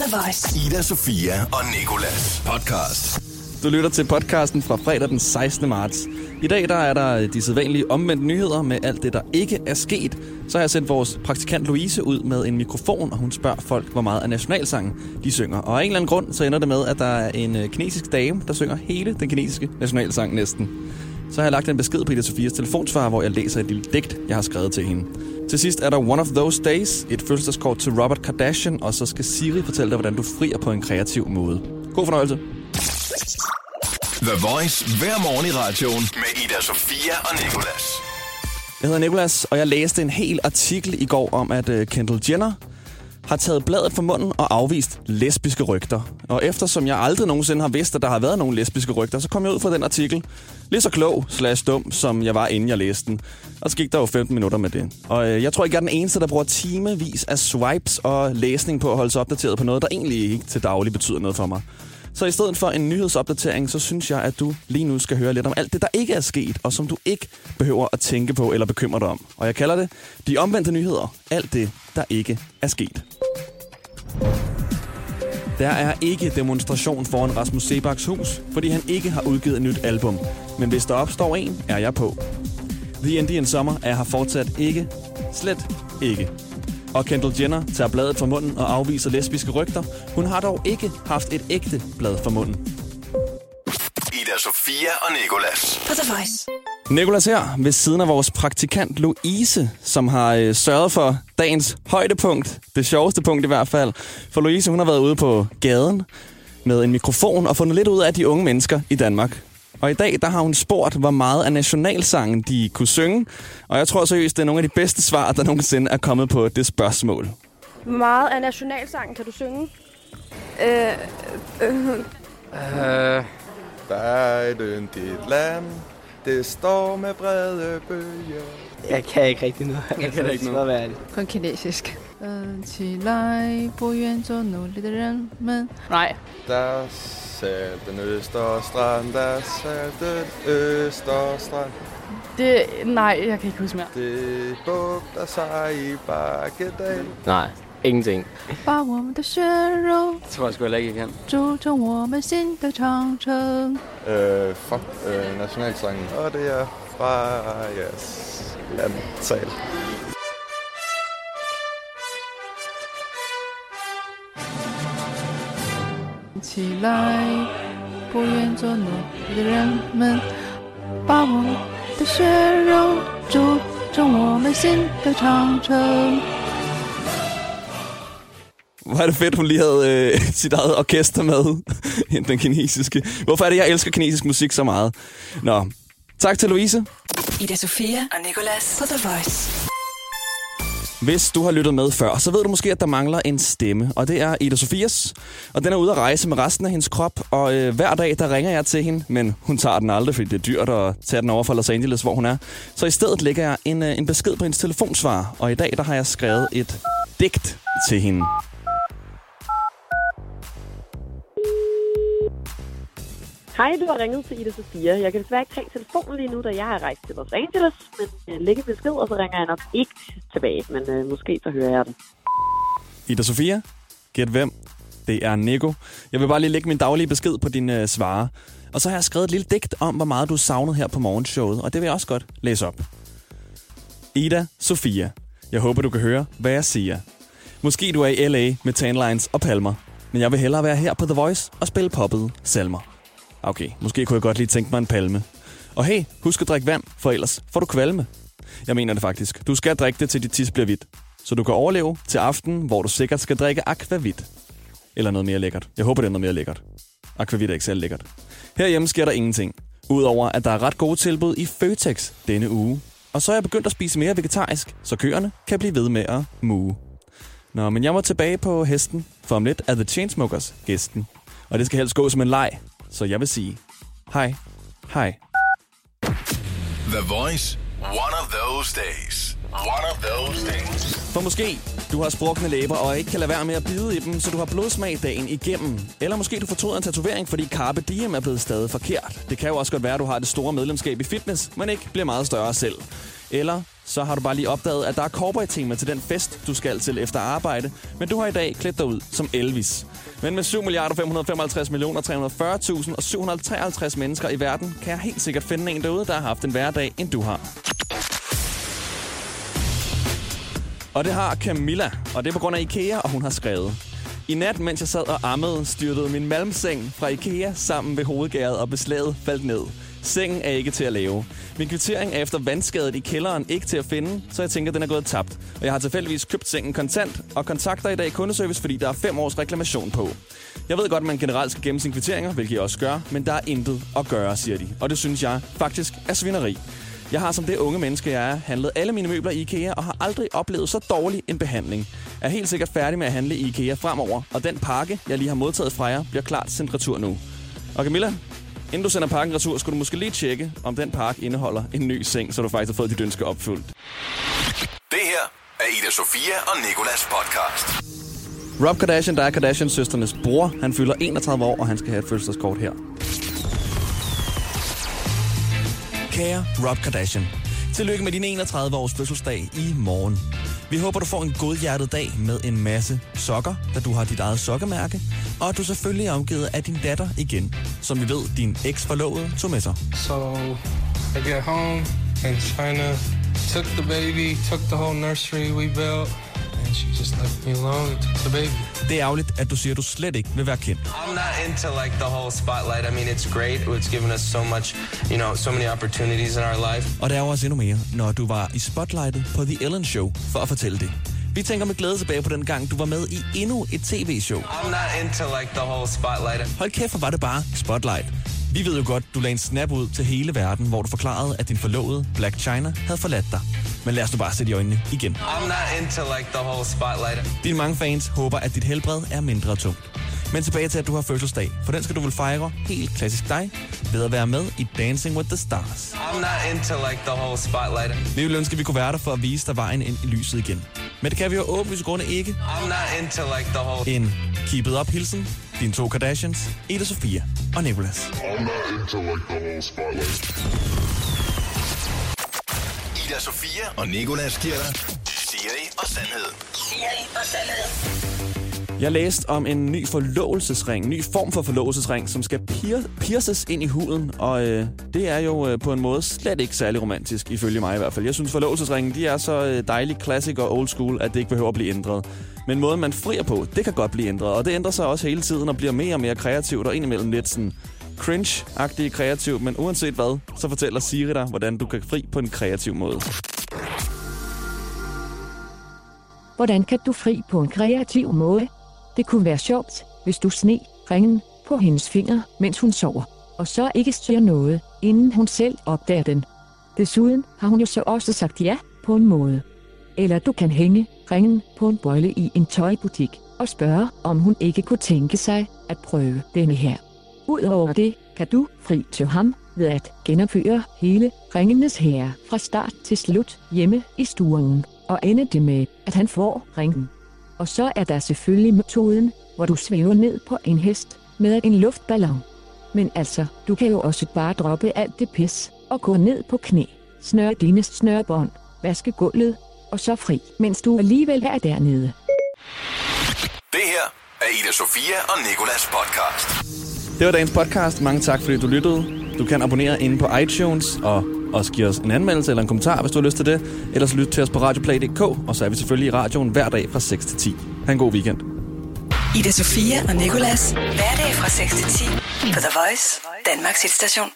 The Voice. Ida Sofia og Nicolás podcast. Du lytter til podcasten fra fredag den 16. marts. I dag der er der de sædvanlige omvendte nyheder med alt det, der ikke er sket. Så har jeg sendt vores praktikant Louise ud med en mikrofon, og hun spørger folk, hvor meget af nationalsangen de synger. Og af en eller anden grund, så ender det med, at der er en kinesisk dame, der synger hele den kinesiske nationalsang næsten. Så har jeg lagt en besked på Ida Sofias telefonsvarer, hvor jeg læser et lille digt, jeg har skrevet til hende. Til sidst er der One of Those Days, et fødselsdagskort til Robert Kardashian, og så skal Siri fortælle dig, hvordan du frier på en kreativ måde. God fornøjelse. The Voice hver morgen i radioen med Ida Sofia og Nicolás. Jeg hedder Nicolás, og jeg læste en hel artikel i går om, at Kendall Jenner har taget bladet fra munden og afvist lesbiske rygter. Og eftersom jeg aldrig nogensinde har vidst, at der har været nogle lesbiske rygter, så kom jeg ud fra den artikel lige så klog/dum, som jeg var, inden jeg læste den. Og så gik der jo 15 minutter med det. Og jeg tror ikke, jeg er den eneste, der bruger timevis af swipes og læsning på at holde sig opdateret på noget, der egentlig ikke til daglig betyder noget for mig. Så i stedet for en nyhedsopdatering, så synes jeg, at du lige nu skal høre lidt om alt det, der ikke er sket, og som du ikke behøver at tænke på eller bekymre dig om. Og jeg kalder det de omvendte nyheder. Alt det, der ikke er sket. Der er ikke demonstration foran Rasmus Seebachs hus, fordi han ikke har udgivet et nyt album. Men hvis der opstår en, er jeg på. The Indian Summer er her fortsat ikke. Slet ikke. Og Kendall Jenner tager bladet fra munden og afviser lesbiske rygter. Hun har dog ikke haft et ægte blad fra munden. Ida Sofia og Nicolás. For The Voice. Nicolás her ved siden af vores praktikant Louise, som har sørget for dagens højdepunkt. Det sjoveste punkt i hvert fald. For Louise, hun har været ude på gaden med en mikrofon og fundet lidt ud af de unge mennesker i Danmark. Og i dag, der har hun spurgt, hvor meget af nationalsangen de kunne synge. Og jeg tror seriøst, det er nogle af de bedste svar, der nogensinde er kommet på det spørgsmål. Hvor meget af nationalsangen kan du synge? Der er et yndigt land, det står med brede bølger. Jeg kan ikke rigtig noget. Jeg kan ikke noget. Være det. Kun kinesisk. Nej. Der salte den østerstrand, der salte den østerstrand. Det, nej, jeg kan ikke huske mere. Det bugter sig i bakkedal. Nej, ingenting. Jeg tror sgu heller ikke, jeg kan. Fuck, nationalsangen. Og det er fra jeres landtal. Hvor er det fedt, hun lige havde sit eget orkester med, den kinesiske. Hvorfor er det, jeg elsker kinesisk musik så meget? Nå, tak til Louise. Ida Sofia og Nicolás på The Voice. Hvis du har lyttet med før, så ved du måske, at der mangler en stemme, og det er Ida Sofias. Og den er ude at rejse med resten af hendes krop, og hver dag, der ringer jeg til hende, men hun tager den aldrig, fordi det er dyrt at tage den over fra Los Angeles, hvor hun er. Så i stedet lægger jeg en besked på hendes telefonsvarer, og i dag, der har jeg skrevet et digt til hende. Hej, du har ringet til Ida Sofia. Jeg kan desværre ikke tage telefonen lige nu, da jeg har rejst til Los Angeles, men lægge besked, og så ringer jeg nok ikke tilbage, men måske så hører jeg den. Ida Sofia, gæt hvem? Det er Nico. Jeg vil bare lige lægge min daglige besked på din svarer. Og så har jeg skrevet et lille digt om, hvor meget du savnede her på morgenshowet, og det vil jeg også godt læse op. Ida Sofia, jeg håber, du kan høre, hvad jeg siger. Måske du er i LA med tanlines og palmer, men jeg vil hellere være her på The Voice og spille poppede salmer. Okay, måske kunne jeg godt lige tænke mig en palme. Og hey, husk at drikke vand, for ellers får du kvalme. Jeg mener det faktisk. Du skal drikke det, til dit tis bliver hvidt. Så du kan overleve til aftenen, hvor du sikkert skal drikke akvavit. Eller noget mere lækkert. Jeg håber, det er noget mere lækkert. Akvavit er ikke særlig lækkert. Herhjemme sker der ingenting. Udover, at der er ret gode tilbud i Føtex denne uge. Og så er jeg begyndt at spise mere vegetarisk, så køerne kan blive ved med at muge. Nå, men jeg må tilbage på hesten, for om lidt er The Chainsmokers gæsten. Og det skal helst gå som en leg. Så jeg vil sige, hej, hej. The Voice, one of those days. One of those days. For måske du har sprukne læber og ikke kan lade være med at bide i dem, så du har blodsmag dagen igennem. Eller måske du fortryder en tatovering, fordi Carpe Diem er blevet stadig forkert. Det kan jo også godt være, at du har det store medlemskab i fitness, men ikke bliver meget større selv. Eller så har du bare lige opdaget, at der er corporate-tema til den fest, du skal til efter arbejde, men du har i dag klædt dig ud som Elvis. Men med 7.555.340.753 mennesker i verden, kan jeg helt sikkert finde en derude, der har haft en hverdag, end du har. Og det har Camilla, og det er på grund af IKEA, og hun har skrevet: I nat, mens jeg sad og ammede, styrtede min malmseng fra IKEA sammen ved hovedgæret, og beslaget faldt ned. Sengen er ikke til at lave. Min kvittering er efter vandskadet i kælderen ikke til at finde, så jeg tænker, den er gået tabt. Og jeg har tilfældigvis købt sengen kontant, og kontakter i dag kundeservice, fordi der er 5 års reklamation på. Jeg ved godt, at man generelt skal gemme sine kvitteringer, hvilket jeg også gør, men der er intet at gøre, siger de. Og det synes jeg faktisk er svineri. Jeg har som det unge menneske, jeg er, handlet alle mine møbler i IKEA og har aldrig oplevet så dårlig en behandling. Jeg er helt sikkert færdig med at handle i IKEA fremover, og den pakke, jeg lige har modtaget fra jer, bliver klart sendt retur nu. Og Camilla, inden du sender pakken retur, skulle du måske lige tjekke, om den pakke indeholder en ny seng, så du faktisk har fået dit ønske opfyldt. Det her er Ida Sofia og Nicolás podcast. Rob Kardashian, der er Kardashian-søsternes bror, han fylder 31 år, og han skal have et fødselskort her. Kære Rob Kardashian, tillykke med din 31-års fødselsdag i morgen. Vi håber, du får en godhjertet dag med en masse sokker, da du har dit eget sokkemærke, og at du selvfølgelig er omgivet af din datter igen, som vi ved, din eks-forlovede tog med sig. So, I get home in China, took the baby, took the whole nursery we built, and she just left me alone and took the baby. Det er ærgerligt, at du siger, at du slet ikke vil være kendt. I'm not into like the whole spotlight. I mean, it's great. It's given us so much, you know, so many opportunities in our life. Og der er også endnu mere, når du var i spotlightet på The Ellen Show for at fortælle det. Vi tænker med glæde tilbage på den gang, du var med i endnu et tv-show. I'm not into like the whole spotlight. Hold kæft, for var det bare spotlight. Vi ved jo godt, du lagde en snap ud til hele verden, hvor du forklarede, at din forlovede, Black Chyna, havde forladt dig. Men lad os nu bare sætte i øjnene igen. I'm not into like the whole spotlight. Dine mange fans håber, at dit helbred er mindre tungt. Men tilbage til, at du har fødselsdag, for den skal du vel fejre helt klassisk dig ved at være med i Dancing with the Stars. I'm not into like the whole spotlight. Vi ville ønske, at vi kunne være der for at vise dig vejen ind i lyset igen. Men det kan vi jo åbenlyst grunde ikke. I'm not into like the whole... En keep it up hilsen, dine 2 Kardashians, Ida Sofia og Nicolás. I'm not into like the whole spotlight. Ida Sofia og Nicolás giver dig Siri og sandhed. Siri og sandhed. Jeg læste om en ny forlovelsesring, ny form for forlovelsesring, som skal pierces ind i huden, og det er jo på en måde slet ikke særlig romantisk, ifølge mig i hvert fald. Jeg synes, forlovelsesringen, de er så dejlig, classic og old school, at det ikke behøver at blive ændret. Men måden, man frier på, det kan godt blive ændret, og det ændrer sig også hele tiden og bliver mere og mere kreativt, og indimellem lidt sådan cringe-agtigt kreativt, men uanset hvad, så fortæller Siri dig, hvordan du kan fri på en kreativ måde. Hvordan kan du fri på en kreativ måde? Det kunne være sjovt, hvis du sneg ringen på hendes finger, mens hun sover, og så ikke siger noget, inden hun selv opdager den. Desuden har hun jo så også sagt ja på en måde. Eller du kan hænge ringen på en bøjle i en tøjbutik og spørge, om hun ikke kunne tænke sig at prøve denne her. Udover det kan du fri til ham ved at genopføre hele ringenes herre fra start til slut hjemme i stuen, og ende det med, at han får ringen. Og så er der selvfølgelig metoden, hvor du svæver ned på en hest med en luftballon. Men altså, du kan jo også bare droppe alt det pis og gå ned på knæ, snøre dine snørebånd, vaske gulvet og så fri, mens du alligevel er dernede. Det her er Ida Sofia og Nicolás podcast. Det var dagens podcast. Mange tak, fordi du lyttede. Du kan abonnere inde på iTunes og give os en anmeldelse eller en kommentar, hvis du har lyst til det. Ellers lyt til os på radioplay.dk, og så er vi selvfølgelig i radioen hver dag fra 6 til 10. Ha' en god weekend. Ida Sofia og Nicolás. Hverdag fra 6 til 10 på The Voice, Danmarks hitstation.